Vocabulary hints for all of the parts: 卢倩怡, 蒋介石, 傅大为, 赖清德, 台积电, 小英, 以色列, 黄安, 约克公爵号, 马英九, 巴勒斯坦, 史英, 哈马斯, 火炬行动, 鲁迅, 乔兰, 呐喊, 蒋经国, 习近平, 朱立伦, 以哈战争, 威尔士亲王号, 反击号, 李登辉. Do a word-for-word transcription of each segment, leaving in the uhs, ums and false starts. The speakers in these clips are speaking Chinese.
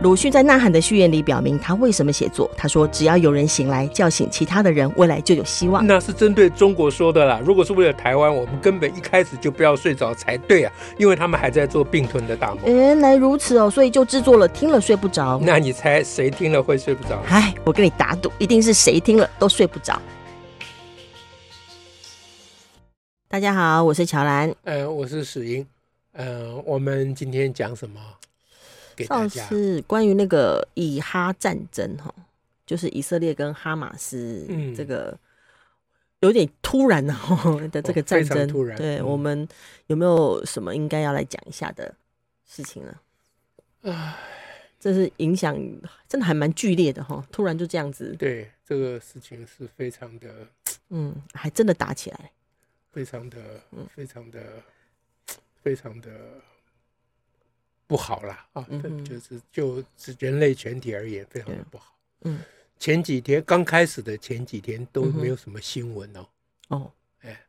鲁迅在《呐喊》的序言里表明他为什么写作，他说只要有人醒来叫醒其他的人，未来就有希望。那是针对中国说的啦，如果是为了台湾，我们根本一开始就不要睡着才对啊，因为他们还在做并吞的大梦。原来如此哦，所以就制作了听了睡不着。那你猜谁听了会睡不着？哎，我跟你打赌，一定是谁听了都睡不着。大家好，我是乔兰。呃，我是史英。呃，我们今天讲什么给大家？上次关于那个以哈战争，就是以色列跟哈马斯这个、嗯、有点突然的这个战争，哦、非常突然。对、嗯、我们有没有什么应该要来讲一下的事情呢？唉，这是影响真的还蛮剧烈的，突然就这样子。对，这个事情是非常的，嗯，还真的打起来。非常的非常的非常的不好啦啊、嗯、就是就人类全体而言非常的不好。嗯，前几天刚开始的前几天都没有什么新闻哦、嗯、哦哎，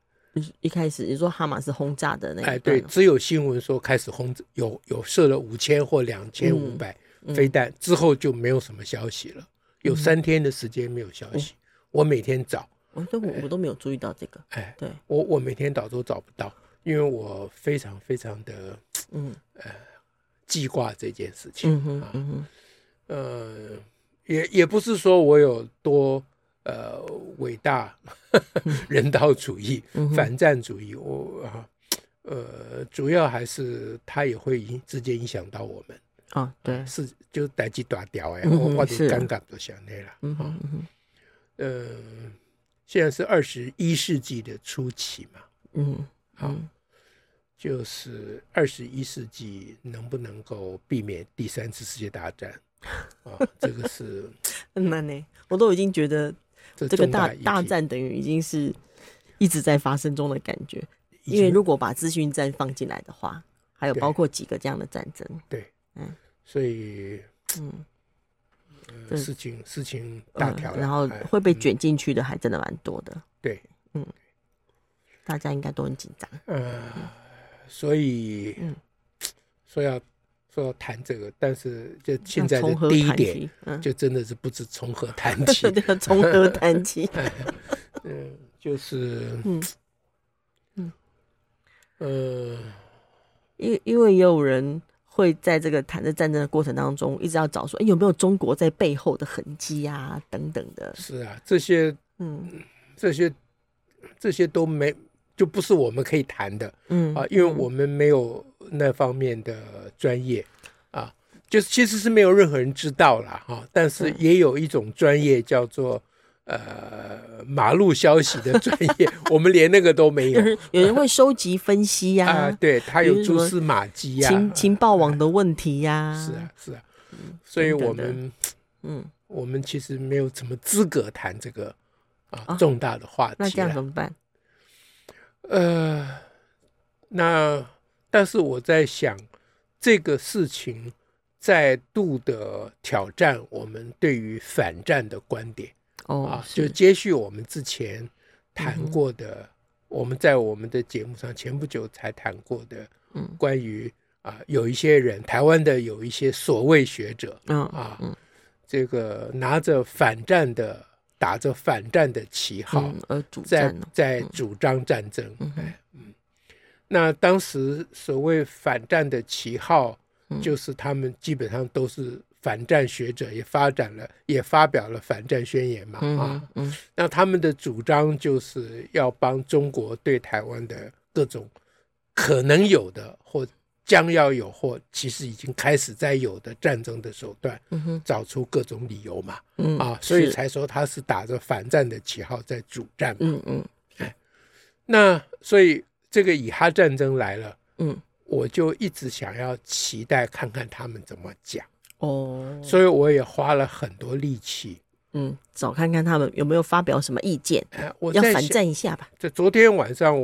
一开始你说哈马斯轰炸的那一段、哦哎、对，只有新闻说开始轰炸，有有射了五千或两千五百飞弹、嗯嗯、之后就没有什么消息了，有三天的时间没有消息、嗯、我每天找我都我都没有注意到这个，哎，对，我我每天找都找不到，因为我非常非常的嗯呃记挂这件事情，嗯哼嗯哼、啊、呃也也不是说我有多呃伟大呵呵人道主义、嗯、反战主义，我啊呃主要还是它也会影直接影响到我们啊，对，啊是就代志大条哎、嗯，我我就感觉就像那啦，嗯哼嗯哼，呃。现在是二十一世纪的初期嘛，嗯，好，就是二十一世纪能不能够避免第三次世界大战啊？这个是很难呢，我都已经觉得这个大大战等于已经是一直在发生中的感觉，因为如果把资讯战放进来的话，还有包括几个这样的战争，对，嗯，所以嗯。呃、事情事情大条、嗯，然后会被卷进去的还真的蛮多的。嗯、对，嗯，大家应该都很紧张。呃，嗯、所以、嗯、说要说要谈这个，但是就现在的第一点，嗯、就真的是不知从何谈起，从何谈起。嗯，就是嗯嗯呃，因因为也有人。会在这个谈的战争的过程当中，一直要找说、欸、有没有中国在背后的痕迹啊，等等的。是啊，这些，嗯，这些，这些都没，就不是我们可以谈的，嗯啊，因为我们没有那方面的专业、嗯、啊，就是其实是没有任何人知道啦哈、啊，但是也有一种专业叫做。呃，马路消息的专业，我们连那个都没有。有人会收集分析呀、啊，啊，对，他有蛛丝马迹呀、啊，情情报网的问题呀、啊啊，是啊，是啊，嗯、所以我们，嗯，我们其实没有什么资格谈这个啊、哦、重大的话题。那这样怎么办？呃，那但是我在想，这个事情再度的挑战我们对于反战的观点。Oh, 啊，就接续我们之前谈过的、嗯、我们在我们的节目上前不久才谈过的关于、嗯啊、有一些人台湾的有一些所谓学者、嗯啊嗯、这个拿着反战的打着反战的旗号、嗯、在, 在主张战争、嗯哎嗯、那当时所谓反战的旗号、嗯、就是他们基本上都是反战学者也发展了，也发表了反战宣言嘛、嗯啊嗯、那他们的主张就是要帮中国对台湾的各种可能有的或将要有或其实已经开始在有的战争的手段、嗯、找出各种理由嘛、嗯啊、所以才说他是打着反战的旗号在主战嘛、嗯嗯哎、那所以这个以哈战争来了、嗯、我就一直想要期待看看他们怎么讲哦、oh, ，所以我也花了很多力气，嗯，找看看他们有没有发表什么意见，啊、我要反战一下吧。这昨天晚上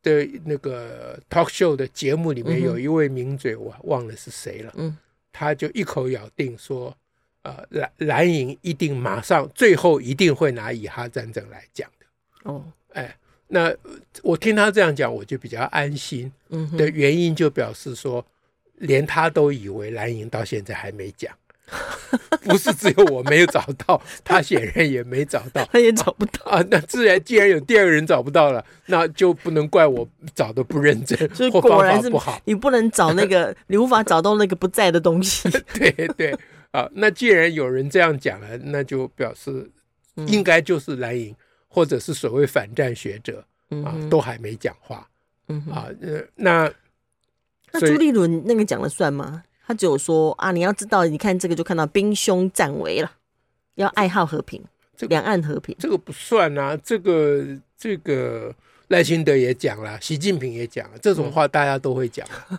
的那个 talk show 的节目里面有一位名嘴，我忘了是谁了，嗯，他就一口咬定说，呃，蓝蓝营一定马上最后一定会拿以哈战争来讲的。哦，哎，那我听他这样讲，我就比较安心。嗯，的原因就表示说。连他都以为蓝营到现在还没讲、不是只有我没有找到，他显然也没找到，他也找不到啊。那自然，既然有第二个人找不到了，那就不能怪我找的不认真，所以果然是或方法不好。你不能找那个，你无法找到那个不在的东西。对对啊，那既然有人这样讲了，那就表示应该就是蓝营、嗯、或者是所谓反战学者啊、嗯，都还没讲话。嗯啊，呃、那那朱立伦那个讲了算吗？他只有说啊，你要知道，你看这个就看到兵凶战危了，要爱好和平，这个、两岸和平，这个不算啊。这个这个赖清德也讲了，习近平也讲了，这种话大家都会讲，嗯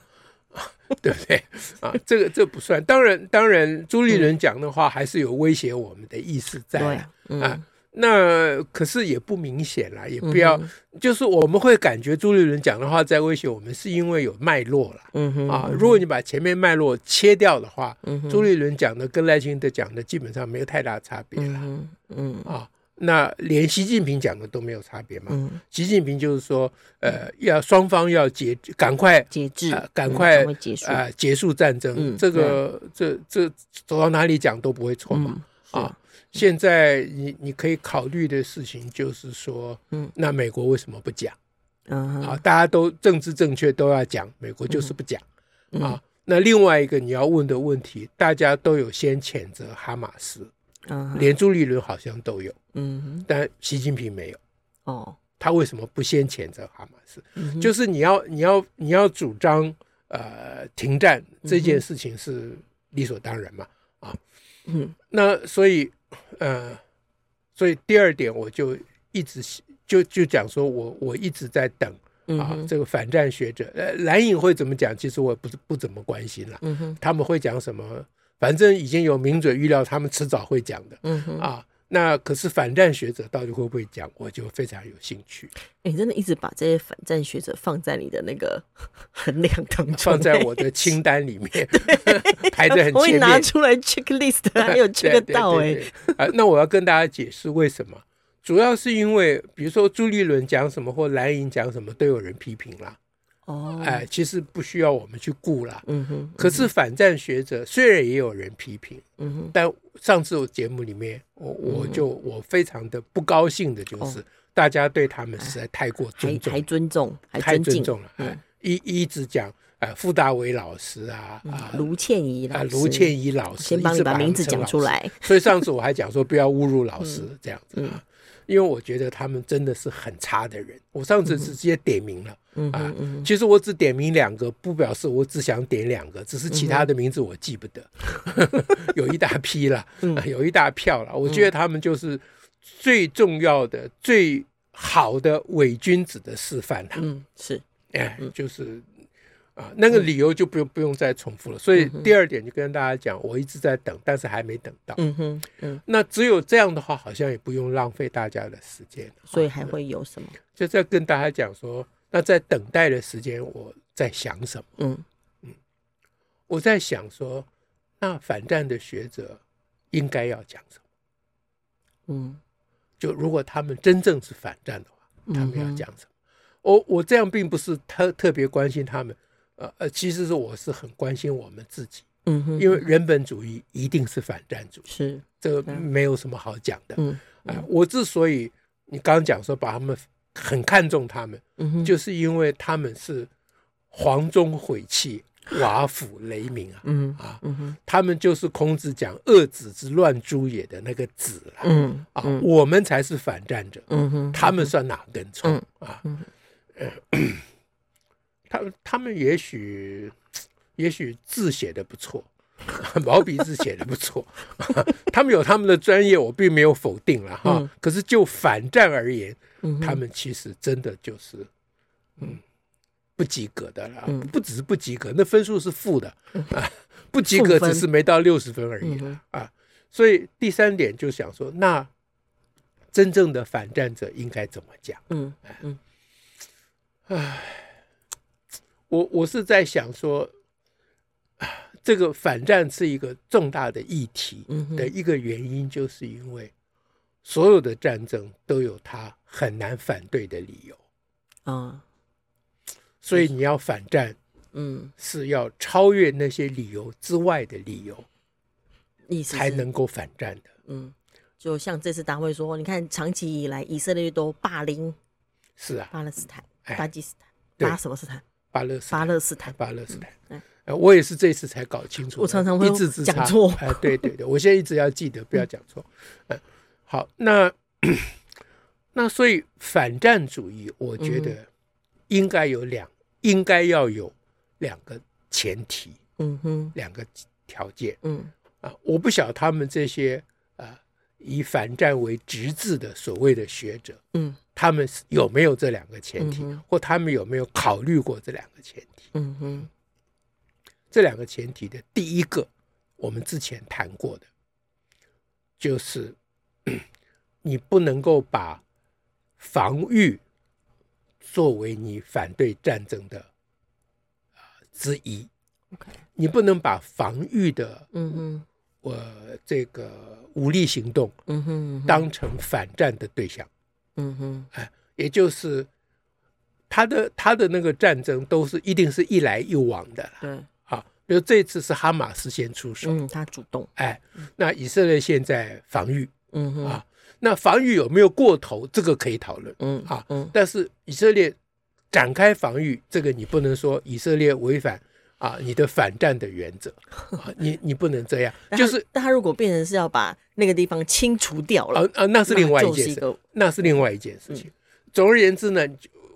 啊、对不对啊？这个这不算。当然当然，朱立伦讲的话还是有威胁我们的意思在、啊嗯、啊。那可是也不明显啦，也不要、嗯、就是我们会感觉朱立伦讲的话在威胁我们，是因为有脉络啦、嗯哼啊、如果你把前面脉络切掉的话、嗯、朱立伦讲的跟赖清德讲的基本上没有太大差别啦、嗯嗯啊、那连习近平讲的都没有差别嘛、嗯、习近平就是说呃，要双方要解赶快节制、呃、赶快、嗯结呃、结束战争、嗯、这个、嗯、这这走到哪里讲都不会错嘛、嗯、啊现在 你, 你可以考虑的事情就是说、嗯、那美国为什么不讲、嗯啊、大家都政治正确都要讲，美国就是不讲、嗯啊、那另外一个你要问的问题，大家都有先谴责哈马斯、嗯、连朱立伦好像都有、嗯、但习近平没有、哦、他为什么不先谴责哈马斯、嗯、就是你要你要你要主张、呃、停战这件事情是理所当然嘛、啊嗯、那所以呃，所以第二点我就一直就就讲说我我一直在等啊、嗯，这个反战学者呃蓝营会怎么讲，其实我不是不怎么关心了、嗯，他们会讲什么，反正已经有名嘴预料他们迟早会讲的，嗯啊，那可是反战学者到底会不会讲，我就非常有兴趣。你、欸、真的一直把这些反战学者放在你的那个衡量当中、欸，放在我的清单里面，排在很前面。我会拿出来 checklist， 还有 check 到哎、欸啊。那我要跟大家解释为什么，主要是因为比如说朱立伦讲什么或蓝营讲什么，都有人批评啦。哦，哎、呃，其实不需要我们去顾啦。嗯哼。嗯哼可是反战学者虽然也有人批评，嗯哼，但上次我节目里面，我我就我非常的不高兴的就是。哦大家对他们实在太过尊重，还尊重，太尊重了。嗯、一一直讲，呃，傅大为老师啊，啊、嗯，卢倩怡老师，卢倩怡老师，先帮你把名字讲出来。所以上次我还讲说，不要侮辱老师、嗯、这样子、啊嗯，因为我觉得他们真的是很差的人。我上次直接点名了、嗯、啊、嗯，其实我只点名两个，不表示我只想点两个，只是其他的名字我记不得，嗯、有一大批了、嗯啊，有一大票了。我觉得他们就是最重要的、最好的伪君子的示范啦、啊，嗯，是，哎、嗯，就是啊，那个理由就不用、嗯、不用再重复了。所以第二点就跟大家讲，我一直在等，但是还没等到。嗯哼，嗯，那只有这样的话，好像也不用浪费大家的时间。所以还会有什么？就在跟大家讲说，那在等待的时间，我在想什么？嗯嗯，我在想说，那反战的学者应该要讲什么？嗯。就如果他们真正是反战的话，他们要讲什么？嗯、我我这样并不是特特别关心他们，呃呃，其实是我是很关心我们自己，嗯哼，因为人本主义一定是反战主义，是这个没有什么好讲的。嗯啊、呃，我之所以你刚刚讲说把他们很看重他们，嗯、就是因为他们是黄钟毁弃。瓦釜雷鸣啊，嗯啊嗯，他们就是孔子讲恶子之乱诸也的那个子啦、啊嗯嗯，啊，我们才是反战者，嗯哼，他们算哪根葱、嗯、啊？嗯嗯、他他们也许也许字写的不错，毛笔字写的不错、啊，他们有他们的专业，我并没有否定了哈、啊嗯。可是就反战而言、嗯，他们其实真的就是，嗯。不及格的啦、嗯，不只是不及格，那分数是负的、嗯啊、不及格只是没到六十分而已、嗯啊、所以第三点就想说，那真正的反战者应该怎么讲？嗯嗯，唉，我我是在想说，这个反战是一个重大的议题的一个原因，就是因为所有的战争都有它很难反对的理由啊。嗯所以你要反战，嗯，是要超越那些理由之外的理由，才能够反战的。嗯，就像这次大会说，你看长期以来以色列都霸凌，是啊，巴勒斯坦、巴基斯坦、巴什么斯坦、巴勒斯坦、巴勒斯坦、巴勒斯坦。嗯呃、我也是这次才搞清楚，我常常会讲错、呃。对对对，我现在一直要记得不要讲错。嗯呃、好，那那所以反战主义，我觉得应该有两，嗯、应该要有两个前提，嗯哼，两个条件，嗯啊，我不晓得他们这些啊以反战为职责的所谓的学者，嗯，他们有没有这两个前提，嗯、或他们有没有考虑过这两个前提？嗯哼。这两个前提的第一个，我们之前谈过的，就是你不能够把防御作为你反对战争的、呃、之一。Okay. 你不能把防御的嗯我、呃、这个武力行动嗯哼嗯哼当成反战的对象。嗯哼，呃、也就是他的他的那个战争都是一定是一来一往的啦。对。比如这次是哈马斯先出手，嗯，他主动，哎，那以色列现在防御，嗯哼啊，那防御有没有过头，这个可以讨论，嗯啊嗯，但是以色列展开防御，这个你不能说以色列违反啊你的反战的原则，啊、你你不能这样，就是但他如果变成是要把那个地方清除掉了，啊啊，那是另外一件事，那, 那是另外一件事情。嗯、总而言之呢。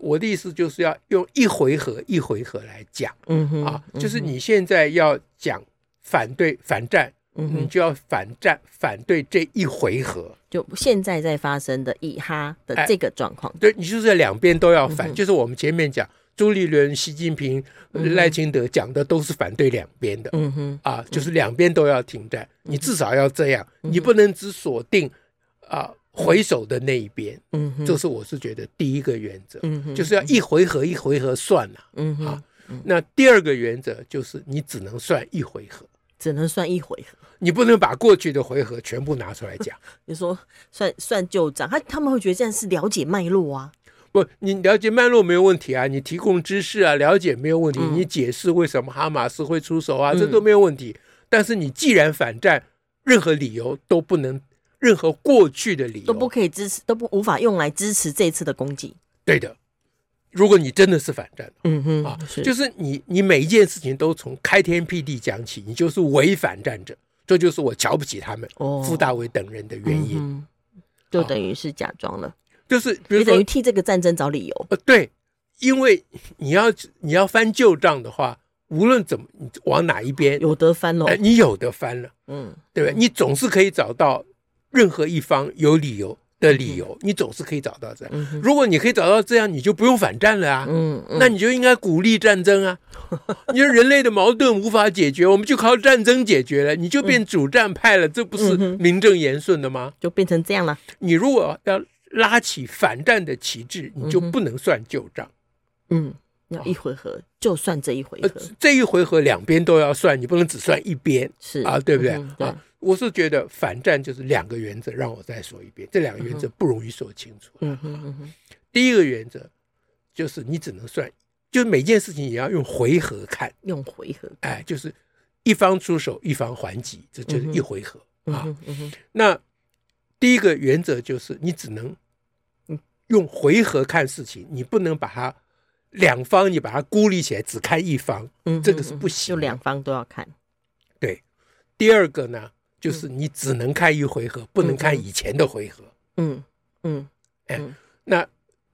我的意思就是要用一回合一回合来讲，嗯哼啊、嗯哼就是你现在要讲反对反战，嗯、你就要反战反对这一回合，就现在在发生的以哈的这个状况，哎、对，你就是两边都要反，嗯、就是我们前面讲朱立伦、习近平、嗯、赖清德讲的都是反对两边的，嗯哼啊，就是两边都要停战，嗯、你至少要这样，嗯、你不能只锁定啊。回首的那一边，嗯，这是我是觉得第一个原则，嗯，就是要一回合一回合算了，啊，嗯啊，那第二个原则就是你只能算一回合，只能算一回合，你不能把过去的回合全部拿出来讲。你说算算旧账，他他们会觉得这样是了解脉络啊。不，你了解脉络没有问题啊，你提供知识啊，了解没有问题，嗯、你解释为什么哈马斯会出手啊，嗯、这都没有问题。但是你既然反战，任何理由都不能。任何过去的理由都不可以支持，都不无法用来支持这次的攻击。对的，如果你真的是反战，嗯哼啊，是就是你你每一件事情都从开天辟地讲起，你就是违反战者，这就是我瞧不起他们，哦、傅大为等人的原因，嗯、就等于是假装了，啊、就是比如说你等于替这个战争找理由。呃、对，因为你要你要翻旧账的话。无论怎么往哪一边有得翻了，呃、你有得翻了，嗯，对不对？你总是可以找到任何一方有理由的理由，嗯、你总是可以找到这样，嗯、如果你可以找到这样，你就不用反战了啊，嗯嗯、那你就应该鼓励战争啊。你说人类的矛盾无法解决，我们就靠战争解决了，你就变主战派了，嗯、这不是名正言顺的吗？就变成这样了。你如果要拉起反战的旗帜，你就不能算旧账，嗯嗯要一回合，哦、就算这一回合，呃、这一回合两边都要算，你不能只算一边，是啊，对不对？嗯、对啊，我是觉得反战就是两个原则，让我再说一遍，这两个原则不容易说清楚，嗯哼嗯哼。第一个原则就是你只能算，就是每件事情也要用回合看，用回合看，哎，就是一方出手一方还击，这就是一回合，嗯啊嗯、那第一个原则就是你只能用回合看事情，你不能把它。两方你把它孤立起来只看一方，嗯、这个是不行，就两方都要看。对，第二个呢就是你只能看一回合，嗯、不能看以前的回合。嗯嗯，哎、嗯那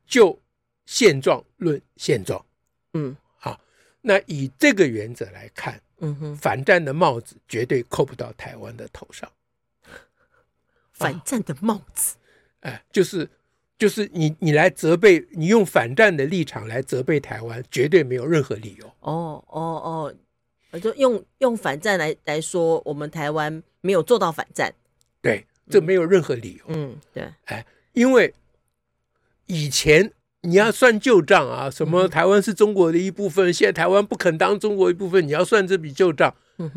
就现状论现状。嗯好，那以这个原则来看，嗯哼，反战的帽子绝对扣不到台湾的头上。反战的帽子，啊、哎就是就是你你来责备，你用反战的立场来责备台湾，绝对没有任何理由。哦哦哦，就用用反战来来说，我们台湾没有做到反战，对，这没有任何理由。嗯，对，哎，因为以前你要算旧账啊，什么台湾是中国的一部分，嗯、现在台湾不肯当中国一部分，你要算这笔旧账。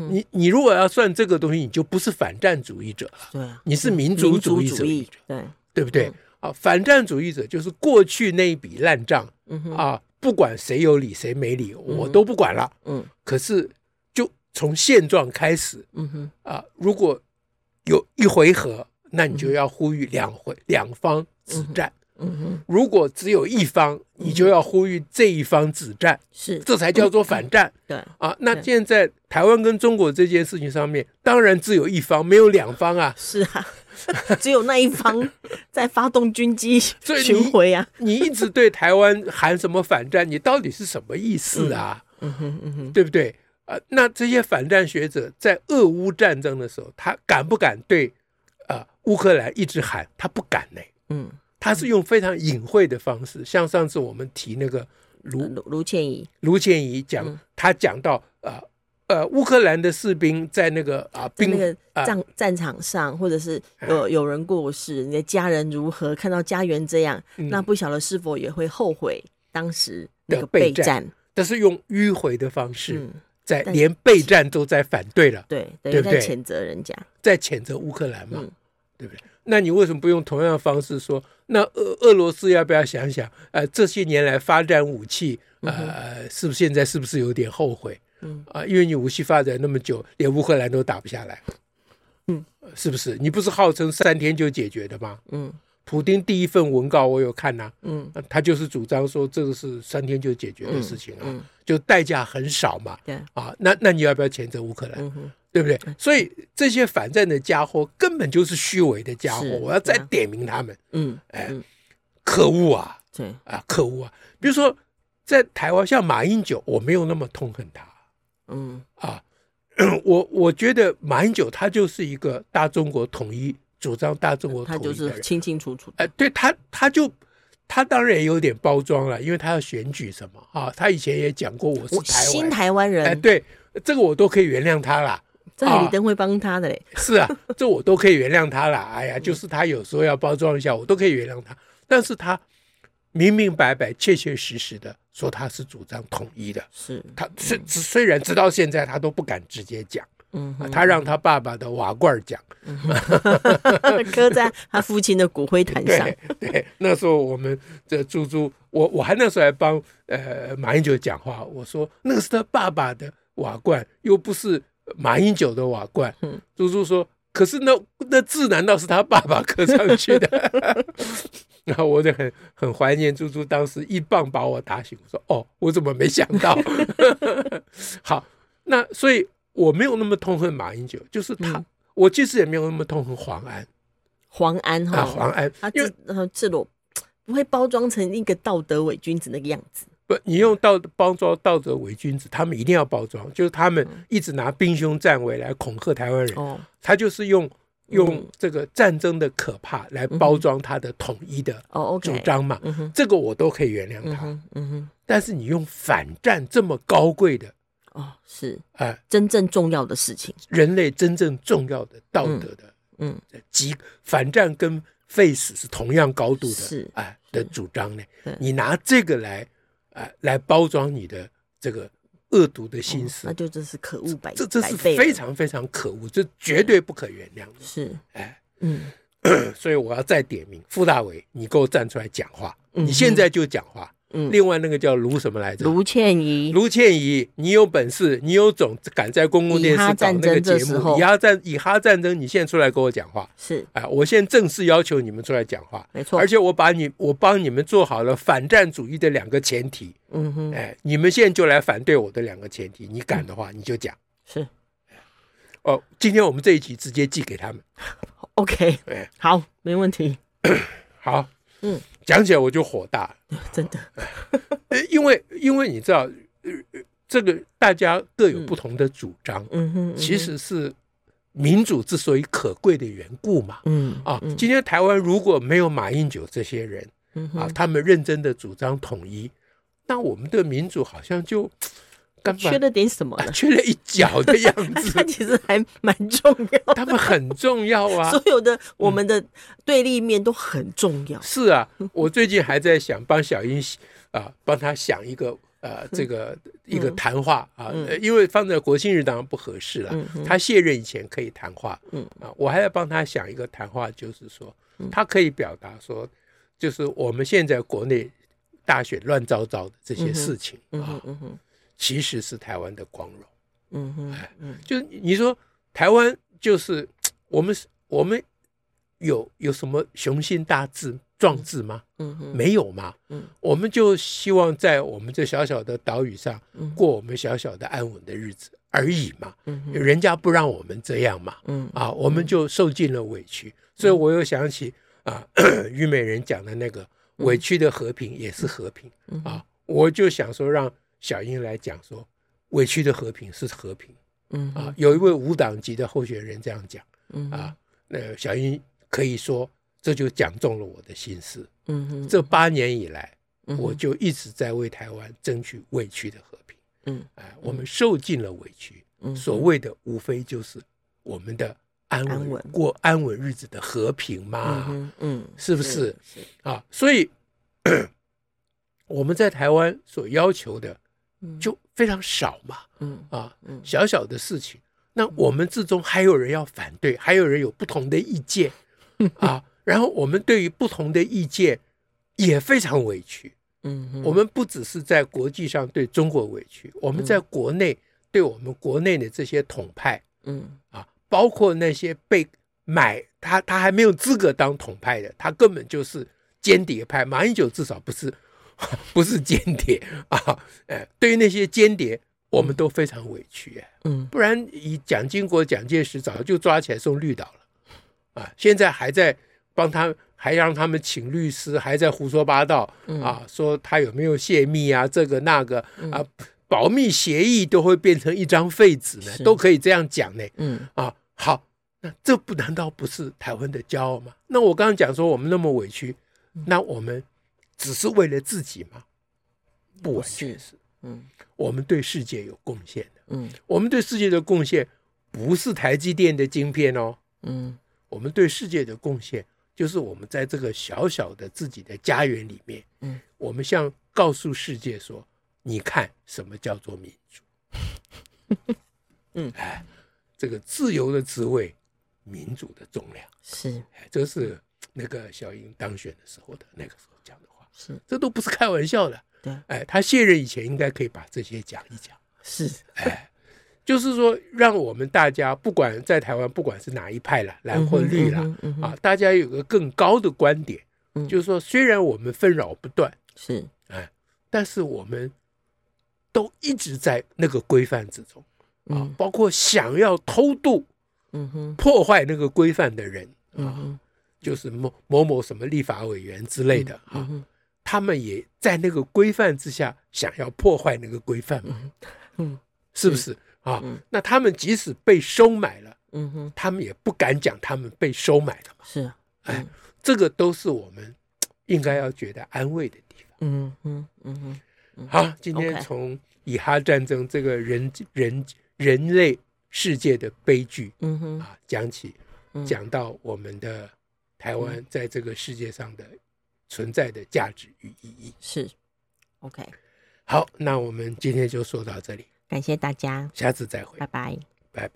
你你如果要算这个东西，你就不是反战主义者了，对，嗯，你是民族主义者，对，对不对？嗯啊、反战主义者就是过去那一笔烂账，嗯啊、不管谁有理谁没理，嗯、我都不管了，嗯、可是就从现状开始，嗯啊、如果有一回合，那你就要呼吁两回、嗯、两方止战。嗯哼，如果只有一方，你就要呼吁这一方止战，是、嗯，这才叫做反战。对啊，那现在台湾跟中国这件事情上面，当然只有一方，没有两方啊。是啊，只有那一方在发动军机巡回啊。你, 你一直对台湾喊什么反战，你到底是什么意思啊？嗯, 嗯哼嗯哼，对不对？啊、呃，那这些反战学者在俄乌战争的时候，他敢不敢对呃乌克兰一直喊？他不敢呢、欸。嗯。他是用非常隐晦的方式，像上次我们提那个卢卢倩怡，卢倩怡讲、嗯、他讲到呃呃乌克兰的士兵在那个啊、呃、兵那个战、呃、战场上，或者是有有人过世、嗯，你的家人如何看到家园这样，嗯、那不晓得是否也会后悔当时那个备战？但是用迂回的方式。嗯，在连备战都在反对了，对，对不对？在谴责人家，在谴责乌克兰嘛、嗯，对不对？那你为什么不用同样的方式说？那俄俄罗斯要不要想想？呃，这些年来发展武器，呃，是不是现在是不是有点后悔？嗯啊、呃，因为你武器发展那么久，连乌克兰都打不下来，嗯，是不是？你不是号称三天就解决的吗？嗯，普丁第一份文告我有看呐、啊，嗯、呃，他就是主张说这个是三天就解决的事情啊。嗯嗯，就代价很少嘛，对啊，那那你要不要谴责乌克兰、嗯，对不对？所以这些反战的家伙根本就是虚伪的家伙，我要再点名他们。嗯，哎、嗯，可恶啊！对啊，可恶啊！比如说在台湾，像马英九，我没有那么痛恨他。嗯啊，我我觉得马英九他就是一个大中国统一主张大中国统一的人，他就是清清楚楚的。哎、呃，对他，他就。他当然也有点包装了，因为他要选举什么啊？他以前也讲过我是台湾新台湾人，哎，对，这个我都可以原谅他啦。这李登辉帮他的嘞、啊，是啊，这我都可以原谅他啦。哎呀，就是他有时候要包装一下，我都可以原谅他。但是他明明白白、切切实实的说他是主张统一的，是他虽虽然直到现在他都不敢直接讲。嗯、啊，他让他爸爸的瓦罐讲、嗯、刻在他父亲的骨灰坛上对, 对，那时候我们这猪猪 我, 我还那时候还帮、呃、马英九讲话，我说那个是他爸爸的瓦罐，又不是马英九的瓦罐、嗯、猪猪说可是 那, 那字难道是他爸爸刻上去的然后我就 很, 很怀念猪猪当时一棒把我打醒，我说哦我怎么没想到好，那所以我没有那么痛恨马英九，就是他、嗯、我其实也没有那么痛恨黄安黄安、哦啊、黄安他赤裸不会包装成一个道德伪君子那个样子，不，你用道包装道德伪君子，他们一定要包装，就是他们一直拿兵凶战危来恐吓台湾人、嗯、他就是用用这个战争的可怕来包装他的统一的主张嘛、嗯哦 okay 嗯、这个我都可以原谅他、嗯嗯、但是你用反战这么高贵的哦，是啊、呃，真正重要的事情，人类真正重要的道德的，嗯，即、嗯、反战跟废死是同样高度的，是啊、呃、的主张呢。你拿这个来啊、呃、来包装你的这个恶毒的心思，哦、那就真是可恶百，这这是非常非常可恶，这绝对不可原谅的。是，哎、呃，嗯。所以我要再点名傅大为，你给我站出来讲话、嗯、你现在就讲话、嗯、另外那个叫卢什么来着，卢倩怡，卢倩怡，你有本事你有种敢在公共电视搞那个节目以哈战争，以哈战争你现在出来跟我讲话，是、呃、我现在正式要求你们出来讲话，没错，而且我把你我帮你们做好了反战主义的两个前提、嗯哼呃、你们现在就来反对我的两个前提，你敢的话你就讲、嗯、是哦，今天我们这一集直接寄给他们OK 好没问题好嗯，讲起来我就火大真的因为因为你知道、呃、这个大家各有不同的主张、嗯嗯哼嗯、哼其实是民主之所以可贵的缘故嘛、嗯啊嗯、今天台湾如果没有马英九这些人、嗯啊、他们认真的主张统一，那我们的民主好像就缺了点什么、啊、缺了一角的样子它其实还蛮重要，他们很重要啊所有的我们的对立面都很重要、嗯、是啊，我最近还在想帮小英啊、呃、帮他想一个呃这个一个谈话、嗯、啊、嗯、因为放在国庆日当然不合适了、嗯、他卸任以前可以谈话、嗯啊、我还在帮他想一个谈话，就是说、嗯、他可以表达说就是我们现在国内大选乱糟糟的这些事情、嗯、啊嗯哼其实是台湾的光荣，嗯哼嗯，就是你说台湾就是我们我们有有什么雄心大志壮志吗？嗯嗯、没有嘛、嗯、我们就希望在我们这小小的岛屿上过我们小小的安稳的日子而已嘛、嗯、人家不让我们这样嘛、嗯啊、我们就受尽了委屈、嗯、所以我又想起啊，虞美人讲的那个委屈的和平也是和平、嗯啊、我就想说让小英来讲说委屈的和平是和平、嗯啊、有一位无党籍的候选人这样讲、嗯啊呃、小英可以说这就讲中了我的心思、嗯、这八年以来、嗯、我就一直在为台湾争取委屈的和平、嗯呃、我们受尽了委屈、嗯、所谓的无非就是我们的安稳, 安稳过安稳日子的和平嘛、嗯嗯、是不 是, 是, 是、啊、所以我们在台湾所要求的就非常少嘛、嗯啊嗯、小小的事情，那我们之中还有人要反对，还有人有不同的意见、啊、然后我们对于不同的意见也非常委屈、嗯、我们不只是在国际上对中国委屈，我们在国内、嗯、对我们国内的这些统派、嗯啊包括那些被买 他, 他还没有资格当统派的，他根本就是间谍派，马英九至少不是不是间谍、啊呃、对于那些间谍我们都非常委屈、嗯、不然以蒋经国蒋介石早就抓起来送绿岛了、啊、现在还在帮他，还让他们请律师，还在胡说八道、啊、说他有没有泄密啊这个那个啊，保密协议都会变成一张废纸呢，都可以这样讲呢、嗯啊好，那这不难道不是台湾的骄傲吗？那我刚刚讲说我们那么委屈、嗯、那我们只是为了自己吗？不完全是、嗯、我们对世界有贡献的、嗯、我们对世界的贡献不是台积电的晶片哦、嗯、我们对世界的贡献就是我们在这个小小的自己的家园里面、嗯、我们像告诉世界说你看什么叫做民主嗯哎这个自由的滋味，民主的重量，是，这是那个小英当选的时候的那个时候讲的话，是，这都不是开玩笑的。对，哎，他卸任以前应该可以把这些讲一讲，是，哎，就是说让我们大家不管在台湾，不管是哪一派啦，蓝或绿啦、嗯嗯嗯，啊，大家有个更高的观点，嗯、就是说虽然我们纷扰不断，是，哎，但是我们都一直在那个规范之中。啊、包括想要偷渡、嗯、哼破坏那个规范的人、嗯啊、就是某某什么立法委员之类的、嗯啊嗯、他们也在那个规范之下想要破坏那个规范嘛、嗯嗯、是不是、嗯啊嗯、那他们即使被收买了、嗯、哼他们也不敢讲他们被收买了嘛是、啊嗯哎、这个都是我们应该要觉得安慰的地方、嗯哼嗯、哼好，今天从以哈战争这个人人人类世界的悲剧、嗯哼啊、讲起、嗯、讲到我们的台湾在这个世界上的存在的价值与意义是 OK 好，那我们今天就说到这里，感谢大家，下次再会，拜拜拜拜。